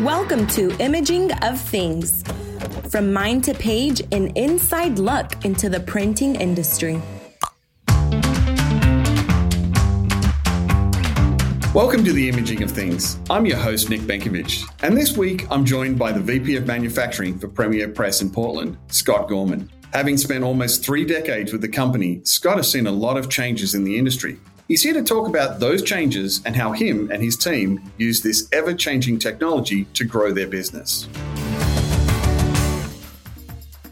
Welcome to Imaging of Things, from mind to page, an inside look into the printing industry. Welcome to the Imaging of Things. I'm your host, Nick Benkovich, and this week I'm joined by the VP of Manufacturing for Premier Press in Portland, Scott Gorman. Having spent almost 3 decades with the company, Scott has seen a lot of changes in the industry. He's here to talk about those changes and how him and his team use this ever-changing technology to grow their business.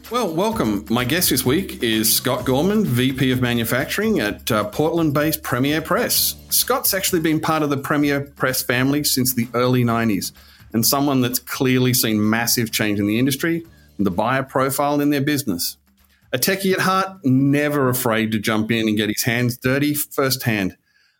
Well, welcome. My guest this week is Scott Gorman, VP of Manufacturing at Portland-based Premier Press. Scott's actually been part of the Premier Press family since the early 90s, and someone that's clearly seen massive change in the industry and the buyer profile in their business. A techie at heart, never afraid to jump in and get his hands dirty firsthand,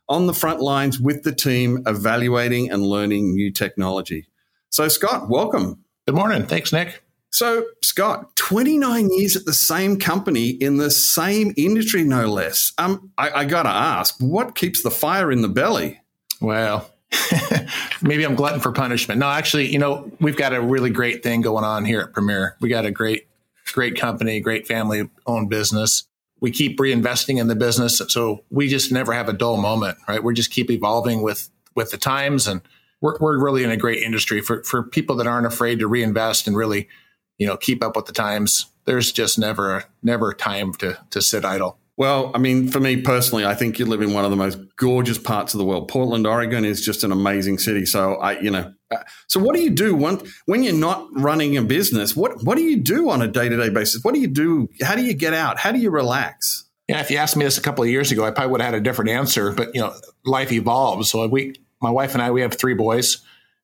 on the front lines with the team, evaluating and learning new technology. So, Scott, welcome. Good morning. Thanks, Nick. So, Scott, 29 years at the same company in the same industry, no less. I got to ask, what keeps the fire in the belly? Well, maybe I'm glutton for punishment. No, actually, we've got a really great thing going on here at Premier. We got a great company, great family-owned business. We keep reinvesting in the business, so we just never have a dull moment, right? We just keep evolving with the times, and we're really in a great industry for people that aren't afraid to reinvest and really, keep up with the times. There's just never time to sit idle. Well, I mean, for me personally, I think you live in one of the most gorgeous parts of the world. Portland, Oregon is just an amazing city. So so what do you do when you're not running a business? What do you do on a day-to-day basis? What do you do? How do you get out? How do you relax? Yeah, if you asked me this a couple of years ago, I probably would have had a different answer, but life evolves. So my wife and I, we have 3 boys,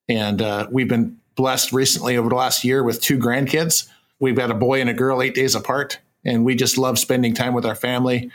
and we've been blessed recently over the last year with 2 grandkids. We've got a boy and a girl 8 days apart. And we just love spending time with our family.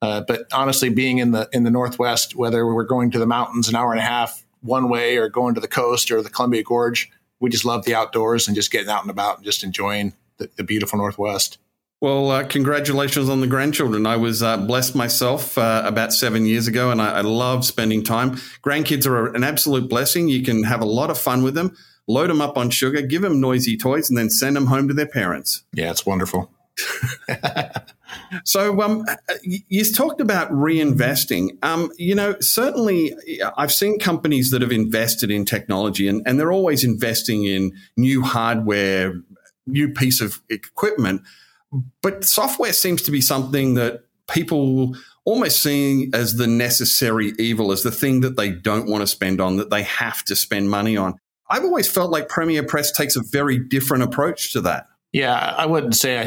But honestly, being in the Northwest, whether we're going to the mountains an hour and a half one way or going to the coast or the Columbia Gorge, we just love the outdoors and just getting out and about and just enjoying the beautiful Northwest. Well, congratulations on the grandchildren. I was blessed myself about 7 years ago, and I love spending time. Grandkids are an absolute blessing. You can have a lot of fun with them, load them up on sugar, give them noisy toys, and then send them home to their parents. Yeah, it's wonderful. So you talked about reinvesting. Certainly I've seen companies that have invested in technology and they're always investing in new hardware, new piece of equipment. But software seems to be something that people almost see as the necessary evil, as the thing that they don't want to spend on, that they have to spend money on. I've always felt like Premier Press takes a very different approach to that. Yeah, I wouldn't say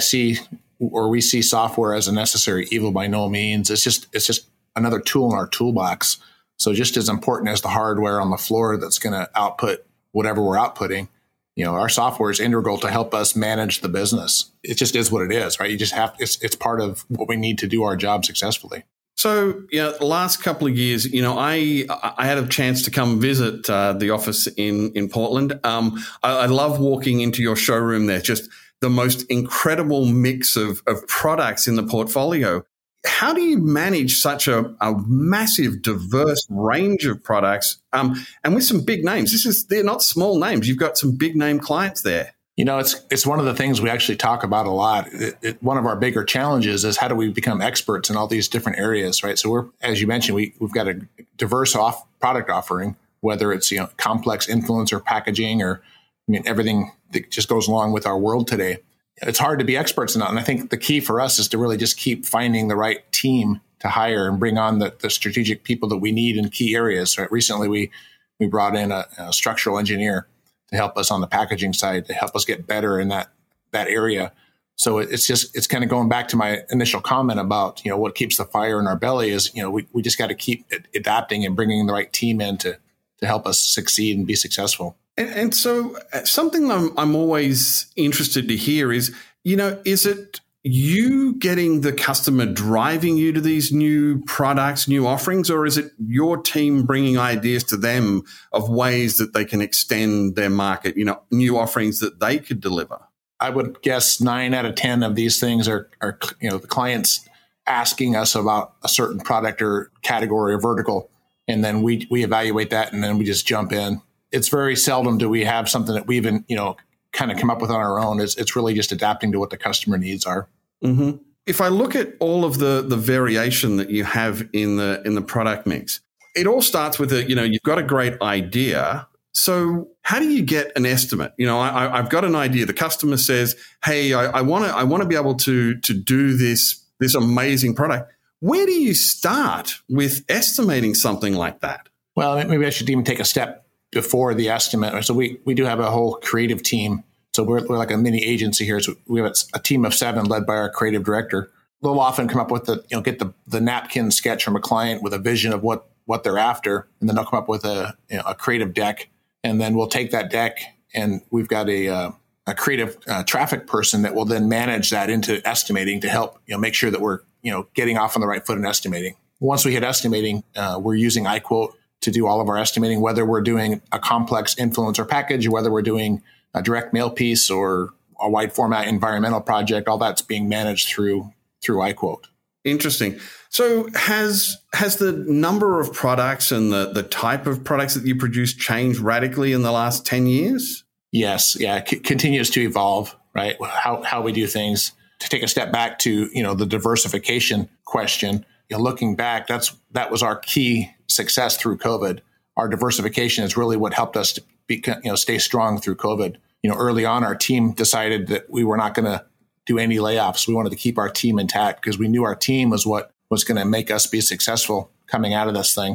we see software as a necessary evil by no means. It's just another tool in our toolbox. So just as important as the hardware on the floor that's going to output whatever we're outputting, our software is integral to help us manage the business. It just is what it is, right? It's part of what we need to do our job successfully. So, the last couple of years, I had a chance to come visit the office in Portland. I love walking into your showroom there, just the most incredible mix of products in the portfolio. How do you manage such a massive, diverse range of products and with some big names? They're not small names. You've got some big name clients there. It's one of the things we actually talk about a lot. One of our bigger challenges is how do we become experts in all these different areas, right? So as you mentioned, we've got a diverse product offering, whether it's complex influencer packaging or everything that just goes along with our world today. It's hard to be experts in that. And I think the key for us is to really just keep finding the right team to hire and bring on the strategic people that we need in key areas, right? Recently, we brought in a structural engineer to help us on the packaging side, to help us get better in that area. So it's kind of going back to my initial comment about, what keeps the fire in our belly is, we just got to keep adapting and bringing the right team in to help us succeed and be successful. And so something I'm always interested to hear is, is it you getting the customer driving you to these new products, new offerings, or is it your team bringing ideas to them of ways that they can extend their market, new offerings that they could deliver? I would guess 9 out of 10 of these things are the clients asking us about a certain product or category or vertical, and then we evaluate that, and then we just jump in it's very seldom do we have something that we even, kind of come up with on our own. It's really just adapting to what the customer needs are. Mm-hmm. If I look at all of the variation that you have in the product mix, it all starts with you've got a great idea. So how do you get an estimate? I've got an idea. The customer says, "Hey, I want to be able to do this amazing product." Where do you start with estimating something like that? Well, maybe I should even take a step before the estimate. So we do have a whole creative team. So we're like a mini agency here. So we have a team of 7 led by our creative director. They'll often come up with get the napkin sketch from a client with a vision of what they're after, and then they'll come up with a creative deck. And then we'll take that deck, and we've got a creative traffic person that will then manage that into estimating to help make sure that we're getting off on the right foot and estimating. Once we hit estimating, we're using iQuote to do all of our estimating, whether we're doing a complex influencer package, whether we're doing a direct mail piece or a wide format environmental project. All that's being managed through iQuote. Interesting. So has the number of products and the type of products that you produce changed radically in the last 10 years? Yes. Yeah. It continues to evolve, right? How we do things. To take a step back to, the diversification question, looking back, that was our key success through COVID. Our diversification is really what helped us to stay strong through COVID. Early on, our team decided that we were not going to do any layoffs. We wanted to keep our team intact because we knew our team was what was going to make us be successful coming out of this thing.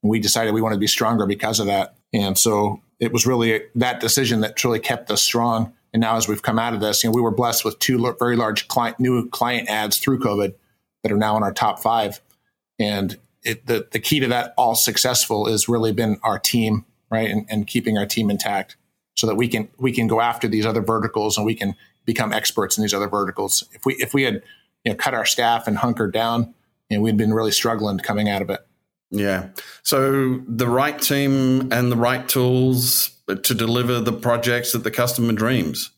And we decided we wanted to be stronger because of that. And so it was really that decision that truly kept us strong. And now as we've come out of this, we were blessed with 2 very large new client adds through COVID that are now in our top 5. And the key to that all successful is really been our team, right? And keeping our team intact so that we can go after these other verticals and we can become experts in these other verticals. If we had cut our staff and hunkered down, we'd been really struggling coming out of it. Yeah. So the right team and the right tools to deliver the projects that the customer dreams.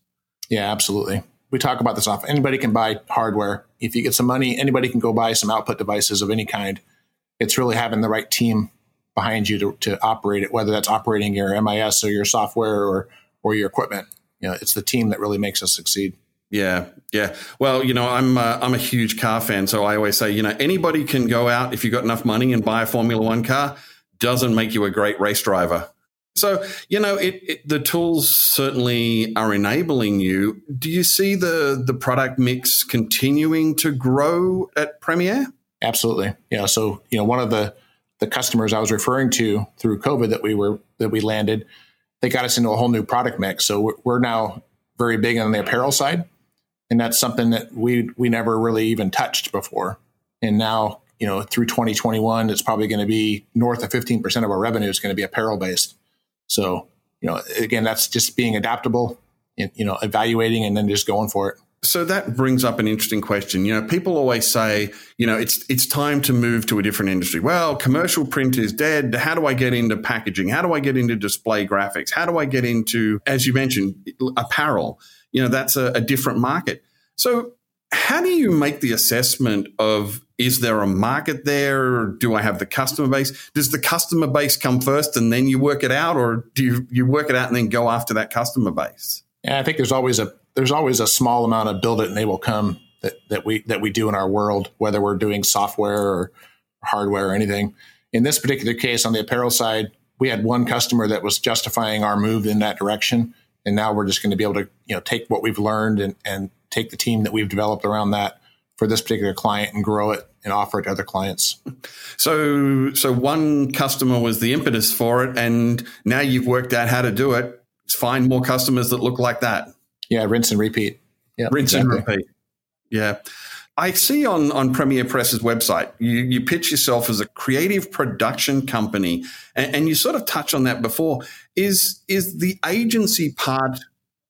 Yeah, absolutely. We talk about this often. Anybody can buy hardware. If you get some money, anybody can go buy some output devices of any kind. It's really having the right team behind you to operate it, whether that's operating your MIS or your software or your equipment. It's the team that really makes us succeed. Yeah. Yeah. Well, I'm a huge car fan. So I always say, anybody can go out if you've got enough money and buy a Formula 1 car. Doesn't make you a great race driver. So, the tools certainly are enabling you. Do you see the product mix continuing to grow at Premier? Absolutely. Yeah. So, one of the customers I was referring to through COVID that we landed, they got us into a whole new product mix. So we're now very big on the apparel side. And that's something that we never really even touched before. And now, through 2021, it's probably going to be north of 15% of our revenue is going to be apparel based. So, again, that's just being adaptable and, evaluating and then just going for it. So that brings up an interesting question. People always say, it's time to move to a different industry. Well, commercial print is dead. How do I get into packaging? How do I get into display graphics? How do I get into, as you mentioned, apparel? That's a different market. So how do you make the assessment of, is there a market there? Do I have the customer base? Does the customer base come first and then you work it out, or do you work it out and then go after that customer base? Yeah, I think there's always a small amount of build it and they will come that we do in our world, whether we're doing software or hardware or anything. In this particular case, on the apparel side, we had one customer that was justifying our move in that direction. And now we're just going to be able to, take what we've learned and take the team that we've developed around that for this particular client and grow it and offer it to other clients. So one customer was the impetus for it. And now you've worked out how to do it. Find more customers that look like that. Yeah. Rinse and repeat. Yeah. Rinse and repeat. Yeah. I see on Premier Press's website, you pitch yourself as a creative production company, and you sort of touched on that before. Is the agency part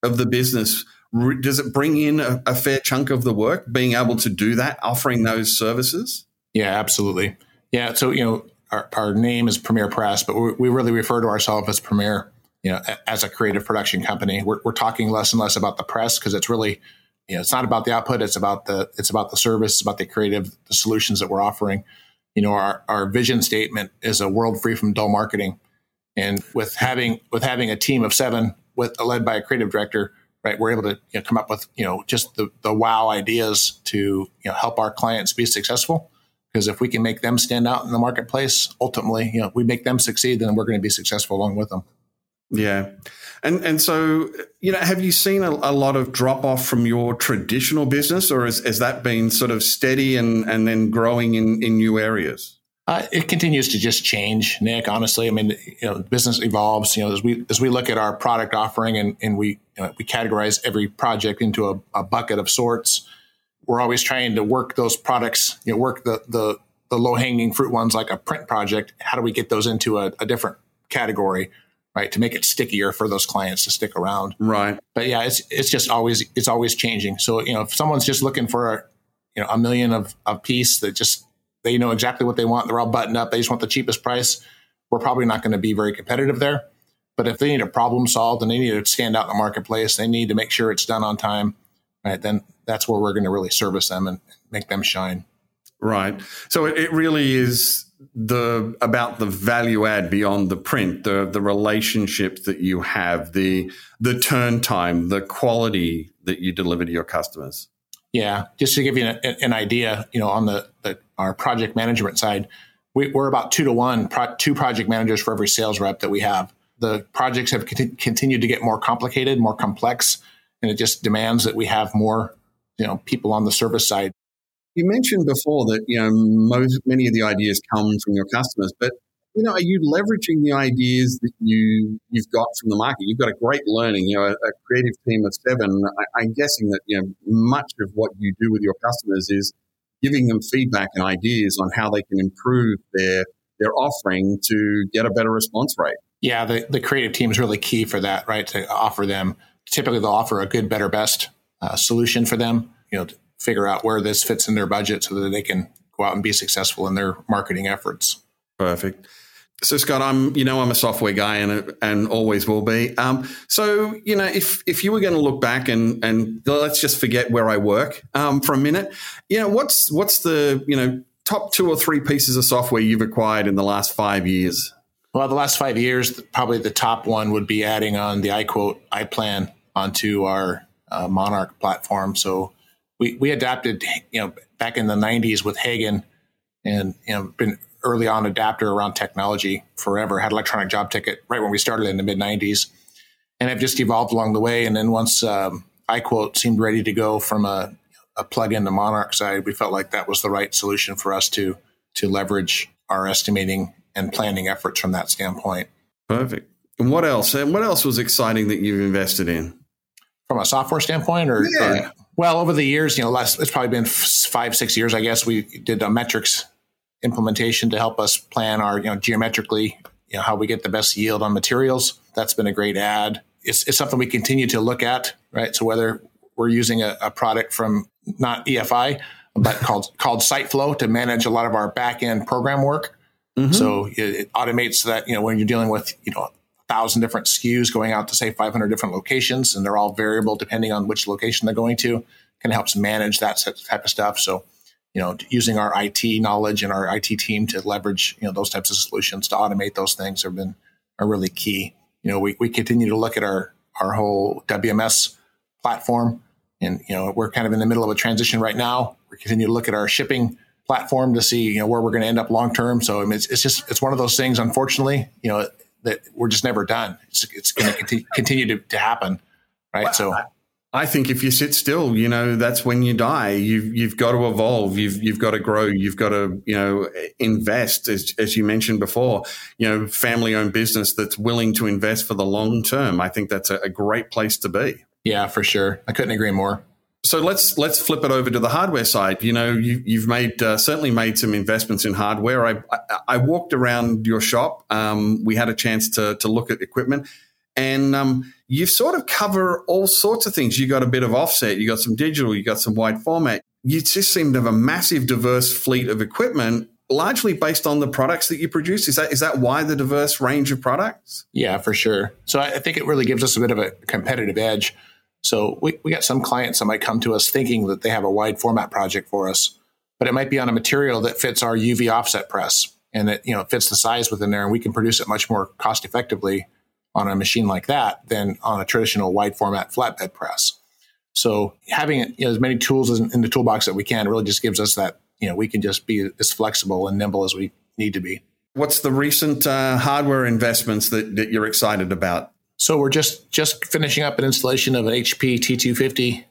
of the business, does it bring in a fair chunk of the work, being able to do that, offering those services? Yeah, absolutely. Yeah, so, our name is Premier Press, but we really refer to ourselves as Premier, as a creative production company. We're talking less and less about the press because it's really... it's not about the output. It's about the service. It's about the creative, the solutions that we're offering. Our vision statement is a world free from dull marketing. And with having a team of seven, led by a creative director, right, we're able to come up with just the wow ideas to help our clients be successful. Because if we can make them stand out in the marketplace, ultimately, we make them succeed, then we're going to be successful along with them. Yeah. And so, have you seen a lot of drop off from your traditional business, or has that been sort of steady and then growing in new areas? It continues to just change, Nick, honestly. I mean, business evolves, as we look at our product offering and we categorize every project into a bucket of sorts. We're always trying to work those products, work the low-hanging fruit ones like a print project. How do we get those into a different category, right, to make it stickier for those clients to stick around? Right. But yeah, it's always changing. So, if someone's just looking for a million of a piece that just, they know exactly what they want, they're all buttoned up, they just want the cheapest price, we're probably not going to be very competitive there. But if they need a problem solved and they need to stand out in the marketplace, they need to make sure it's done on time, right, then that's where we're going to really service them and make them shine. Right. So it really is about the value add beyond the print, the relationships that you have, the turn time, the quality that you deliver to your customers. Yeah. Just to give you an idea, on our project management side, we're about 2 to 1, two project managers for every sales rep that we have. The projects have continued to get more complicated, more complex, and it just demands that we have more people on the service side. You mentioned before that, many of the ideas come from your customers, but, are you leveraging the ideas that you've got from the market? You've got a great learning, a creative team of seven. I'm guessing that, much of what you do with your customers is giving them feedback and ideas on how they can improve their offering to get a better response rate. Yeah, the creative team is really key for that, right? To offer them, typically they'll offer a good, better, best solution for them, to figure out where this fits in their budget so that they can go out and be successful in their marketing efforts. Perfect. So Scott, I'm a software guy and always will be. So, if you were going to look back and let's just forget where I work for a minute, what's the, top 2 or 3 pieces of software you've acquired in the last 5 years? Well, the last 5 years, probably the top one would be adding on the iQuote, iPlan onto our Monarch platform. So we adapted, back in the 90s with Hagen and, been early on adapter around technology forever, had electronic job ticket right when we started in the mid 90s. And I've just evolved along the way. And then once iQuote seemed ready to go from a plug-in to Monarch side, we felt like that was the right solution for us to leverage our estimating and planning efforts from that standpoint. Perfect. And what else? Was exciting that you've invested in? From a software standpoint or? Yeah. Well, over the years, it's probably been 5-6 years, I guess, we did a metrics implementation to help us plan our, geometrically, how we get the best yield on materials. That's been a great add. It's something we continue to look at, right? So whether we're using a product from not EFI, but called SiteFlow to manage a lot of our back-end program work. Mm-hmm. So it automates that, when you're dealing with, 1,000 different SKUs going out to say 500 different locations, and they're all variable depending on which location they're going to, kind of helps manage that type of stuff. So, using our IT knowledge and our IT team to leverage, those types of solutions to automate those things are really key. We continue to look at our whole WMS platform, and, we're kind of in the middle of a transition right now. We continue to look at our shipping platform to see, where we're going to end up long term. So I mean, it's one of those things, unfortunately, that we're just never done. It's going to continue to happen, right? Wow. So I think if you sit still, that's when you die. You've got to evolve. You've got to grow. You've got to invest, as you mentioned before. Family owned business that's willing to invest for the long term. I think that's a great place to be. Yeah, for sure. I couldn't agree more. So let's flip it over to the hardware side. You've made certainly made some investments in hardware. I walked around your shop. We had a chance to look at equipment, and you sort of cover all sorts of things. You got a bit of offset. You got some digital. You got some wide format. You just seem to have a massive, diverse fleet of equipment, largely based on the products that you produce. Is that why the diverse range of products? Yeah, for sure. So I think it really gives us a bit of a competitive edge. So we got some clients that might come to us thinking that they have a wide format project for us, but it might be on a material that fits our UV offset press. and that, you know, fits the size within there, and we can produce it much more cost effectively on a machine like that than on a traditional wide format flatbed press. So having, you know, as many tools in the toolbox that we can really just gives us that, you know, we can just be as flexible and nimble as we need to be. What's the recent hardware investments that you're excited about? So we're just finishing up an installation of an HP T250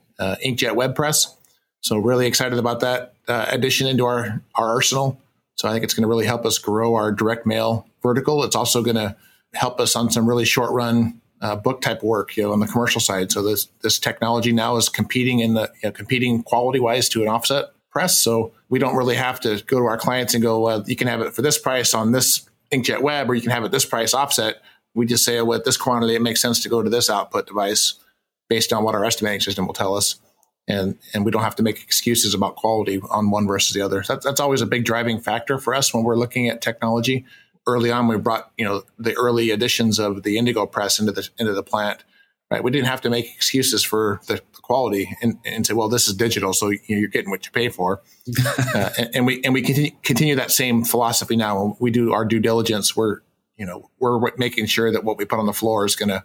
inkjet web press. So really excited about that addition into our arsenal. So I think it's going to really help us grow our direct mail vertical. It's also going to help us on some really short run book type work, you know, on the commercial side. So this technology now is competing in the, you know, competing quality wise to an offset press. So we don't really have to go to our clients and go, well, you can have it for this price on this inkjet web, or you can have it this price offset. We just say, well, at this quantity, it makes sense to go to this output device based on what our estimating system will tell us. And we don't have to make excuses about quality on one versus the other. That's always a big driving factor for us when we're looking at technology. Early on, we brought, you know, the early editions of the Indigo Press into the plant. Right, we didn't have to make excuses for the quality and say, well, this is digital, so you're getting what you pay for. and we continue that same philosophy now. When we do our due diligence, we're making sure that what we put on the floor is going to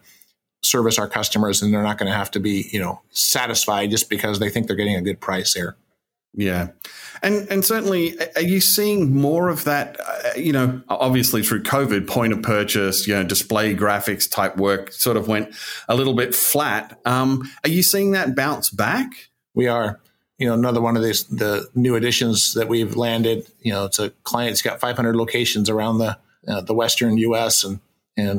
service our customers, and they're not going to have to be, you know, satisfied just because they think they're getting a good price here. Yeah. And certainly, are you seeing more of that, you know, obviously through COVID, point of purchase, you know, display graphics type work sort of went a little bit flat. Are you seeing that bounce back? We are. You know, another one of these, the new additions that we've landed, you know, it's a client's got 500 locations around the Western US and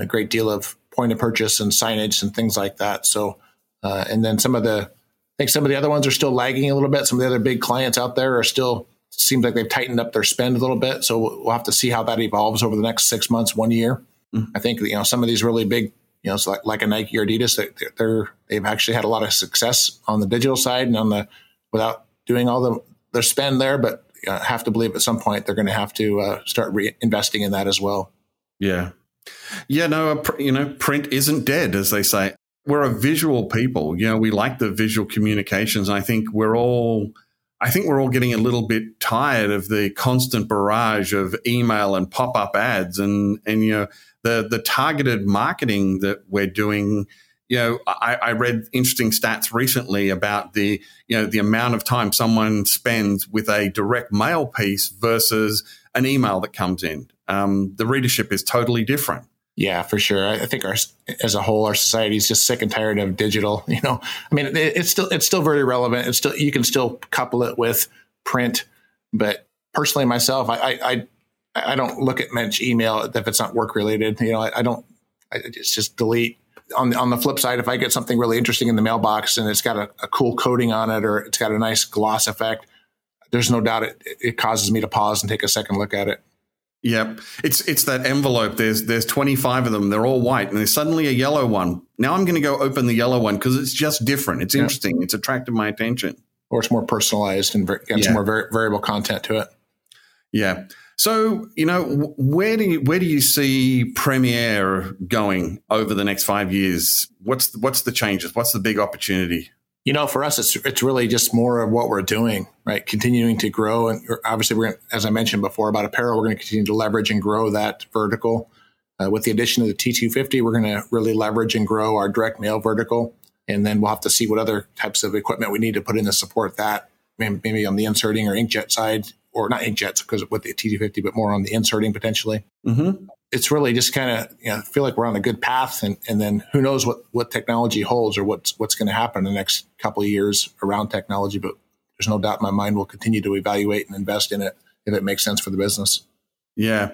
a great deal of point of purchase and signage and things like that. So, and then I think some of the other ones are still lagging a little bit. Some of the other big clients out there seems like they've tightened up their spend a little bit. So we'll have to see how that evolves over the next 6 months, 1 year. Mm-hmm. I think, you know, some of these really big, you know, it's like a Nike or Adidas, they've actually had a lot of success on the digital side and without doing all their spend there, but I have to believe at some point they're going to have to start reinvesting in that as well. Yeah. Yeah, no, you know, print isn't dead, as they say. We're a visual people. You know, we like the visual communications. And I think we're all getting a little bit tired of the constant barrage of email and pop-up ads and you know, the targeted marketing that we're doing. You know, I read interesting stats recently about the, you know, the amount of time someone spends with a direct mail piece versus an email that comes in. The readership is totally different. Yeah, for sure. I think as a whole, our society is just sick and tired of digital. You know, I mean, it's still very relevant. It's still, you can still couple it with print, but personally myself, I don't look at much email if it's not work related. You know, I just delete. On the flip side, if I get something really interesting in the mailbox and it's got a cool coating on it, or it's got a nice gloss effect, there's no doubt it causes me to pause and take a second look at it. Yep. It's that envelope. There's 25 of them. They're all white, and there's suddenly a yellow one. Now I'm going to go open the yellow one because it's just different. It's interesting. It's attracted my attention. Or it's more personalized and got some more variable content to it. Yeah. So, you know, where do you see Premier going over the next 5 years? What's the changes? What's the big opportunity? You know, for us, it's really just more of what we're doing, right? Continuing to grow. And obviously, we're gonna, as I mentioned before about apparel, we're going to continue to leverage and grow that vertical. With the addition of the T250, we're going to really leverage and grow our direct mail vertical. And then we'll have to see what other types of equipment we need to put in to support that. Maybe on the inserting or inkjet side, or not inkjets because with the T250, but more on the inserting potentially. Mm-hmm. It's really just kind of, you know, feel like we're on a good path, and then who knows what technology holds or what's going to happen in the next couple of years around technology. But there's no doubt in my mind we'll continue to evaluate and invest in it if it makes sense for the business. Yeah.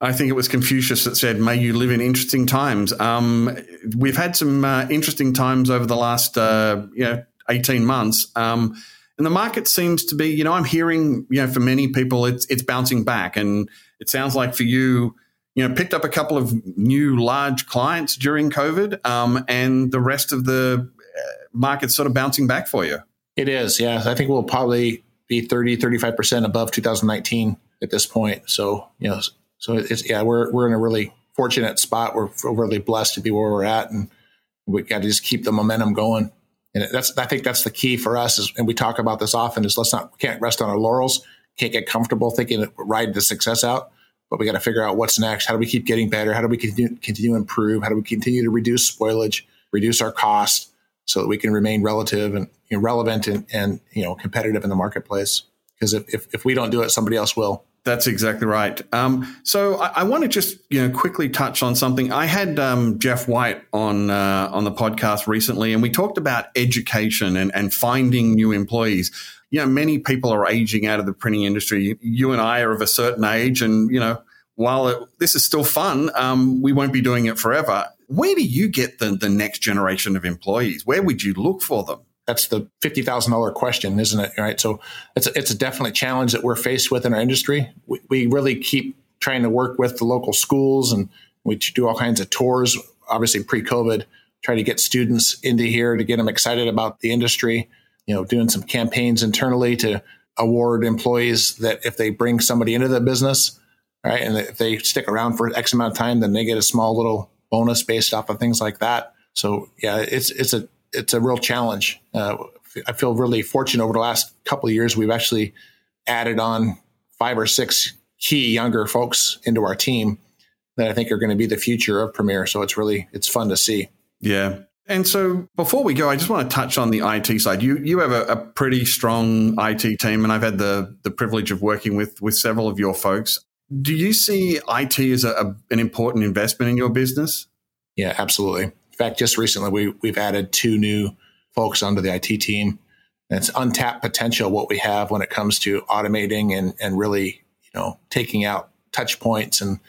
I think it was Confucius that said, may you live in interesting times. We've had some interesting times over the last 18 months. And the market seems to be, you know, I'm hearing, you know, for many people, it's bouncing back. And it sounds like for you, you know, picked up a couple of new large clients during COVID, and the rest of the market's sort of bouncing back for you. It is, yeah. I think we'll probably be 30, 35% above 2019 at this point. So, you know, we're in a really fortunate spot. We're really blessed to be where we're at, and we got to just keep the momentum going. And I think that's the key for us. And we talk about this often: is we can't rest on our laurels, can't get comfortable thinking ride the success out. but we got to figure out what's next. How do we keep getting better? How do we continue to improve? How do we continue to reduce spoilage, reduce our cost so that we can remain relevant and competitive in the marketplace? Because if we don't do it, somebody else will. That's exactly right. So I want to just quickly touch on something. I had Jeff White on the podcast recently, and we talked about education and finding new employees. Many people are aging out of the printing industry. You and I are of a certain age, and while this is still fun, we won't be doing it forever. Where do you get the next generation of employees? Where would you look for them? That's the $50,000 question, isn't it? Right. So it's a definitely challenge that we're faced with in our industry. We really keep trying to work with the local schools, and we do all kinds of tours, obviously pre-COVID, try to get students into here to get them excited about the industry, doing some campaigns internally to award employees that if they bring somebody into the business, right, and if they stick around for X amount of time, then they get a small little bonus based off of things like that. So yeah, it's a real challenge. I feel really fortunate over the last couple of years. We've actually added on 5 or 6 key younger folks into our team that I think are going to be the future of Premier. So it's fun to see. Yeah. And so before we go, I just want to touch on the IT side. You have a pretty strong IT team, and I've had the privilege of working with several of your folks. Do you see IT as an important investment in your business? Yeah, absolutely. In fact, just recently, we've added 2 new folks onto the IT team. And it's untapped potential what we have when it comes to automating and really, taking out touch points and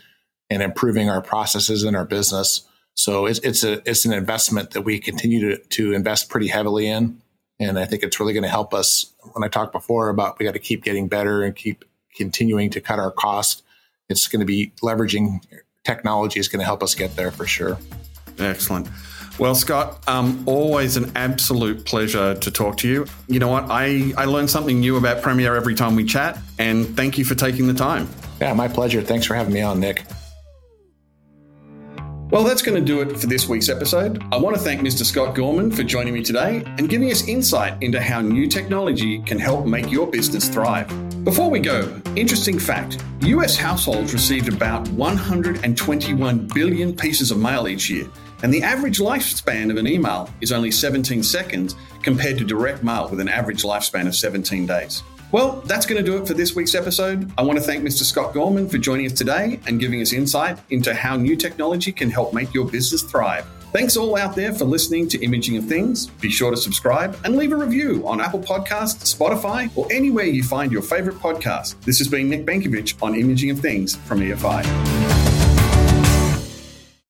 improving our processes in our business. So it's an investment that we continue to invest pretty heavily in. And I think it's really going to help us. When I talked before about we got to keep getting better and keep continuing to cut our cost, it's going to be leveraging technology is going to help us get there for sure. Excellent. Well, Scott, always an absolute pleasure to talk to you. You know what? I learn something new about Premier every time we chat, and thank you for taking the time. Yeah, my pleasure. Thanks for having me on, Nick. Well, that's going to do it for this week's episode. I want to thank Mr. Scott Gorman for joining me today and giving us insight into how new technology can help make your business thrive. Before we go, interesting fact, US households received about 121 billion pieces of mail each year, and the average lifespan of an email is only 17 seconds compared to direct mail with an average lifespan of 17 days. Well, that's going to do it for this week's episode. I want to thank Mr. Scott Gorman for joining us today and giving us insight into how new technology can help make your business thrive. Thanks all out there for listening to Imaging of Things. Be sure to subscribe and leave a review on Apple Podcasts, Spotify, or anywhere you find your favorite podcast. This has been Nick Benkovich on Imaging of Things from EFI.